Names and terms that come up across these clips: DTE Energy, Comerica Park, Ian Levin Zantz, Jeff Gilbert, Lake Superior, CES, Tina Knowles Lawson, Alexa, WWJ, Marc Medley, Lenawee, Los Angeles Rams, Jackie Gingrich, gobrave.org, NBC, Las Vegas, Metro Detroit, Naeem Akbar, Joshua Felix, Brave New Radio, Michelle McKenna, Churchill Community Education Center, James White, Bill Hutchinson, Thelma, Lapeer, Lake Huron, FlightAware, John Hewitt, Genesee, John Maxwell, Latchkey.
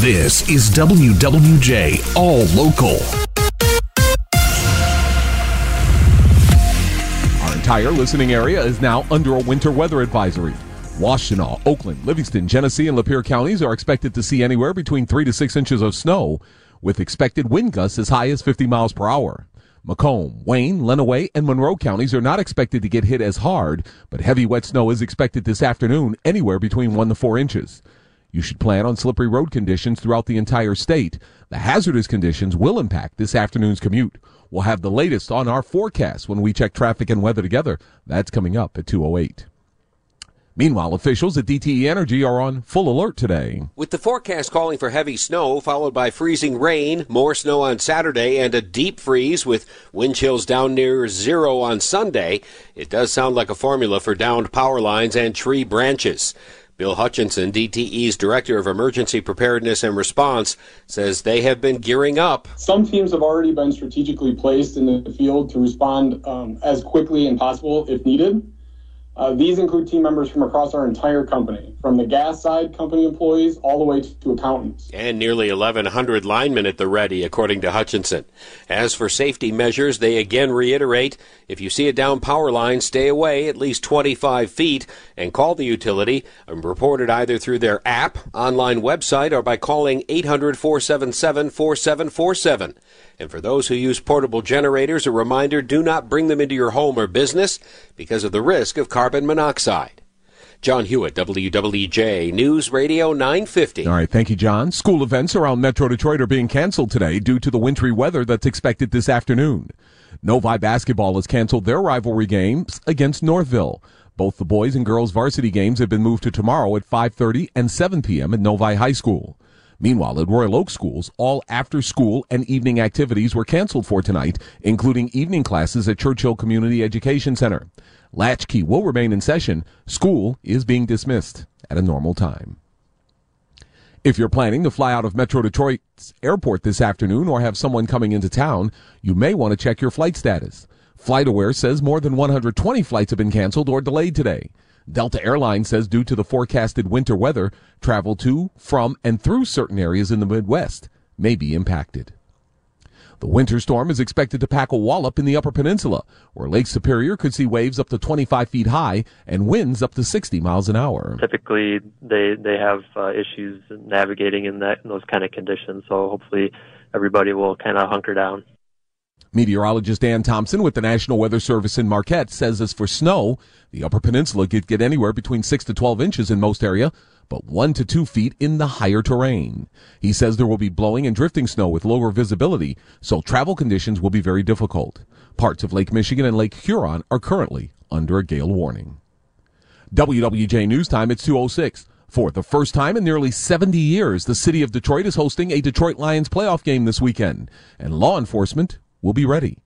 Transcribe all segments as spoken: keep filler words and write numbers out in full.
This is W W J All Local. Our entire listening area is now under a winter weather advisory. Washtenaw, Oakland, Livingston, Genesee, and Lapeer counties are expected to see anywhere between three to six inches of snow, with expected wind gusts as high as fifty miles per hour. Macomb, Wayne, Lenawee, and Monroe counties are not expected to get hit as hard, but heavy wet snow is expected this afternoon, anywhere between one to four inches. You should plan on slippery road conditions throughout the entire state. The hazardous conditions will impact this afternoon's commute. We'll have the latest on our forecast when we check traffic and weather together. That's coming up at two oh eight. Meanwhile, officials at D T E Energy are on full alert today. With the forecast calling for heavy snow, followed by freezing rain, more snow on Saturday, and a deep freeze with wind chills down near zero on Sunday, it does sound like a formula for downed power lines and tree branches. Bill Hutchinson, D T E's Director of Emergency Preparedness and Response, says they have been gearing up. Some teams have already been strategically placed in the field to respond um, as quickly as possible if needed. Uh, these include team members from across our entire company, from the gas side, company employees, all the way to accountants. And nearly eleven hundred linemen at the ready, according to Hutchinson. As for safety measures, they again reiterate, if you see a downed power line, stay away at least twenty-five feet and call the utility and report it either through their app, online website, or by calling eight hundred, four seven seven, four seven four seven. And for those who use portable generators, a reminder, do not bring them into your home or business because of the risk of carbon monoxide. John Hewitt, W W J News Radio nine fifty. All right, thank you, John. School events around Metro Detroit are being canceled today due to the wintry weather that's expected this afternoon. Novi Basketball has canceled their rivalry games against Northville. Both the boys and girls varsity games have been moved to tomorrow at five thirty and seven p.m. at Novi High School. Meanwhile, at Royal Oak Schools, all after-school and evening activities were canceled for tonight, including evening classes at Churchill Community Education Center. Latchkey will remain in session. School is being dismissed at a normal time. If you're planning to fly out of Metro Detroit's airport this afternoon or have someone coming into town, you may want to check your flight status. FlightAware says more than one hundred twenty flights have been canceled or delayed today. Delta Airlines says due to the forecasted winter weather, travel to, from, and through certain areas in the Midwest may be impacted. The winter storm is expected to pack a wallop in the Upper Peninsula, where Lake Superior could see waves up to twenty-five feet high and winds up to sixty miles an hour. Typically, they they have uh, issues navigating in that in those kind of conditions, so hopefully everybody will kind of hunker down. Meteorologist Dan Thompson with the National Weather Service in Marquette says as for snow, the Upper Peninsula could get anywhere between six to twelve inches in most area, but one to two feet in the higher terrain. He says there will be blowing and drifting snow with lower visibility, so travel conditions will be very difficult. Parts of Lake Michigan and Lake Huron are currently under a gale warning. W W J News Time, it's two oh six. For the first time in nearly seventy years, the city of Detroit is hosting a Detroit Lions playoff game this weekend, and law enforcement we'll be ready.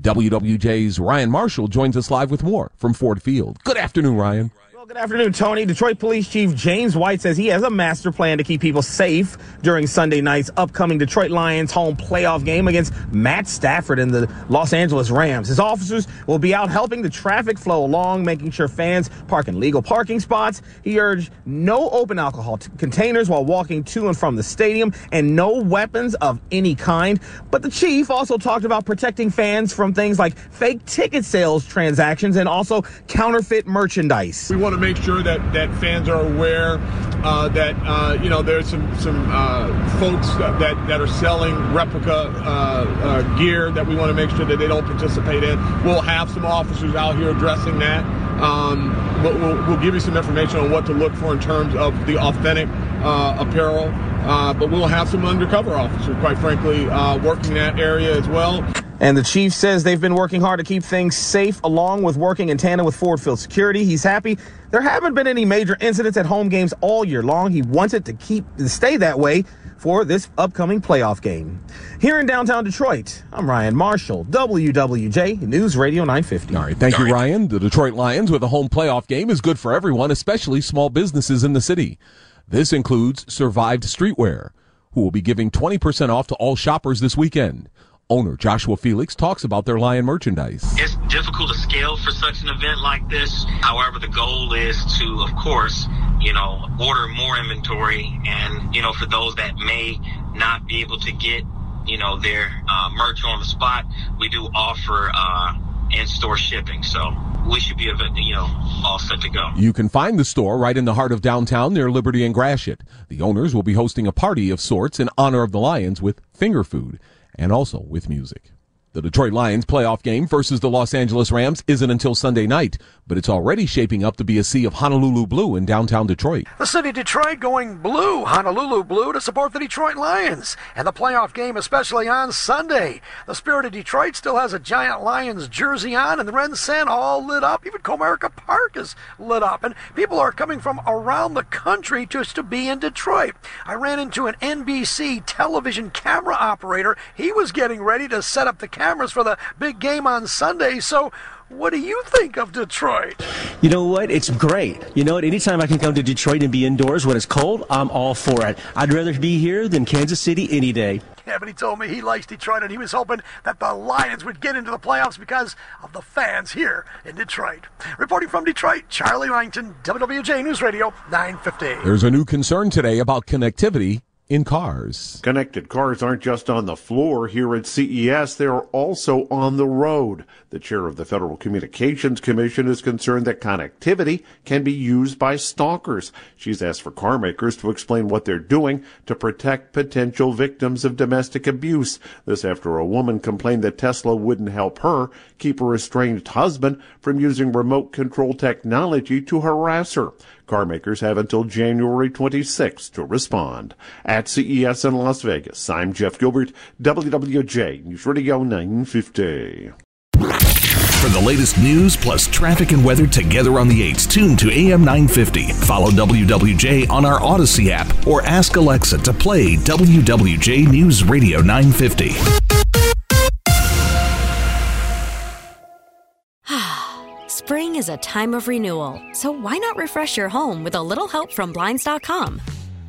W W J's Ryan Marshall joins us live with more from Ford Field. Good afternoon, Ryan. Well, Good afternoon, Tony. Detroit Police Chief James White says he has a master plan to keep people safe during Sunday night's upcoming Detroit Lions home playoff game against Matt Stafford and the Los Angeles Rams. His officers will be out helping the traffic flow along, making sure fans park in legal parking spots. He urged no open alcohol t- containers while walking to and from the stadium and no weapons of any kind. But the chief also talked about protecting fans from things like fake ticket sales transactions and also counterfeit merchandise. We want to make sure that, that fans are aware uh, that, uh, you know, there's some, some uh, folks that, that are selling replica uh, uh, gear that we want to make sure that they don't participate in. We'll have some officers out here addressing that. Um, but we'll, we'll give you some information on what to look for in terms of the authentic uh, apparel. Uh, but we'll have some undercover officers, quite frankly, uh, working that area as well. And the chief says they've been working hard to keep things safe, along with working in tandem with Ford Field security. He's happy there haven't been any major incidents at home games all year long. He wants it to keep to stay that way for this upcoming playoff game. Here in downtown Detroit, I'm Ryan Marshall, W W J News Radio nine fifty. All right, thank you, Ryan. The Detroit Lions with a home playoff game is good for everyone, especially small businesses in the city. This includes Survived Streetwear, who will be giving twenty percent off to all shoppers this weekend. Owner Joshua Felix talks about their Lion merchandise. It's difficult to scale for such an event like this. However, the goal is to, of course, you know, order more inventory. And, you know, for those that may not be able to get, you know, their uh, merch on the spot, we do offer uh, in-store shipping. So we should be, you know, all set to go. You can find the store right in the heart of downtown near Liberty and Gratiot. The owners will be hosting a party of sorts in honor of the Lions with finger food. And also with music. The Detroit Lions playoff game versus the Los Angeles Rams isn't until Sunday night, but it's already shaping up to be a sea of Honolulu blue in downtown Detroit. The city of Detroit going blue, Honolulu blue, to support the Detroit Lions, and the playoff game especially on Sunday. The Spirit of Detroit still has a giant Lions jersey on, and the Renaissance all lit up. Even Comerica Park is lit up, and people are coming from around the country just to be in Detroit. I ran into an N B C television camera operator. He was getting ready to set up the cameras for the big game on Sunday. So what do you think of Detroit? You know what? It's great. You know what? Anytime I can come to Detroit and be indoors when it's cold, I'm all for it. I'd rather be here than Kansas City any day. Yeah, but he told me he likes Detroit, and he was hoping that the Lions would get into the playoffs because of the fans here in Detroit. Reporting from Detroit, Charlie Langton, W W J News Radio nine fifty. There's a new concern today about connectivity in cars. Connected cars aren't just on the floor here at C E S, they're also on the road. The chair of the Federal Communications Commission is concerned that connectivity can be used by stalkers. She's asked for car makers to explain what they're doing to protect potential victims of domestic abuse. This after a woman complained that Tesla wouldn't help her keep her estranged husband from using remote control technology to harass her. Car makers have until January twenty-sixth to respond. At C E S in Las Vegas, I'm Jeff Gilbert, W W J News Radio nine fifty. For the latest news plus traffic and weather together on the eights, tune to A M nine fifty. Follow W W J on our Odyssey app or ask Alexa to play W W J News Radio nine fifty. Spring is a time of renewal, so why not refresh your home with a little help from Blinds dot com?